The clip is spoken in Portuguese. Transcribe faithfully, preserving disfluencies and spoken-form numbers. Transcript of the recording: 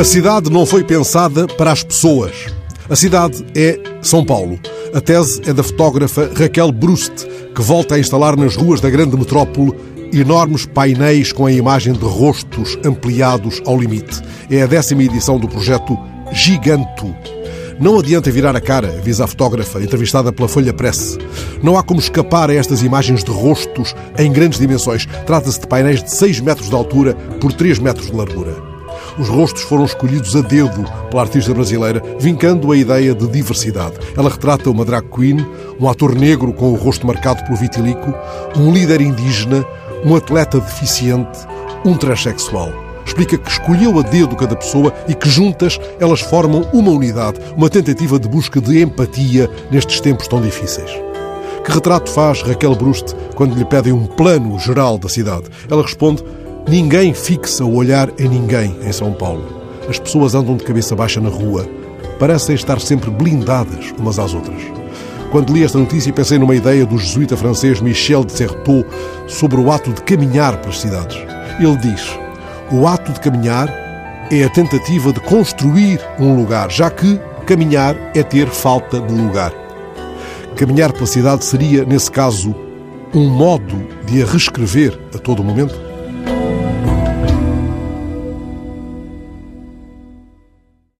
A cidade não foi pensada para as pessoas. A cidade é São Paulo. A tese é da fotógrafa Raquel Brust, que volta a instalar nas ruas da grande metrópole enormes painéis com a imagem de rostos ampliados ao limite. É a décima edição do projeto Gigante. Não adianta virar a cara, avisa a fotógrafa, entrevistada pela Folha Press. Não há como escapar a estas imagens de rostos em grandes dimensões. Trata-se de painéis de seis metros de altura por três metros de largura. Os rostos foram escolhidos a dedo pela artista brasileira, vincando a ideia de diversidade. Ela retrata uma drag queen, um ator negro com o rosto marcado pelo vitiligo, um líder indígena, um atleta deficiente, um transexual. Explica que escolheu a dedo cada pessoa e que juntas elas formam uma unidade, uma tentativa de busca de empatia nestes tempos tão difíceis. Que retrato faz Raquel Brust quando lhe pedem um plano geral da cidade? Ela responde: ninguém fixa o olhar em ninguém em São Paulo. As pessoas andam de cabeça baixa na rua. Parecem estar sempre blindadas umas às outras. Quando li esta notícia, pensei numa ideia do jesuíta francês Michel de Certeau sobre o ato de caminhar pelas cidades. Ele diz: o ato de caminhar é a tentativa de construir um lugar, já que caminhar é ter falta de lugar. Caminhar pela cidade seria, nesse caso, um modo de a reescrever a todo momento.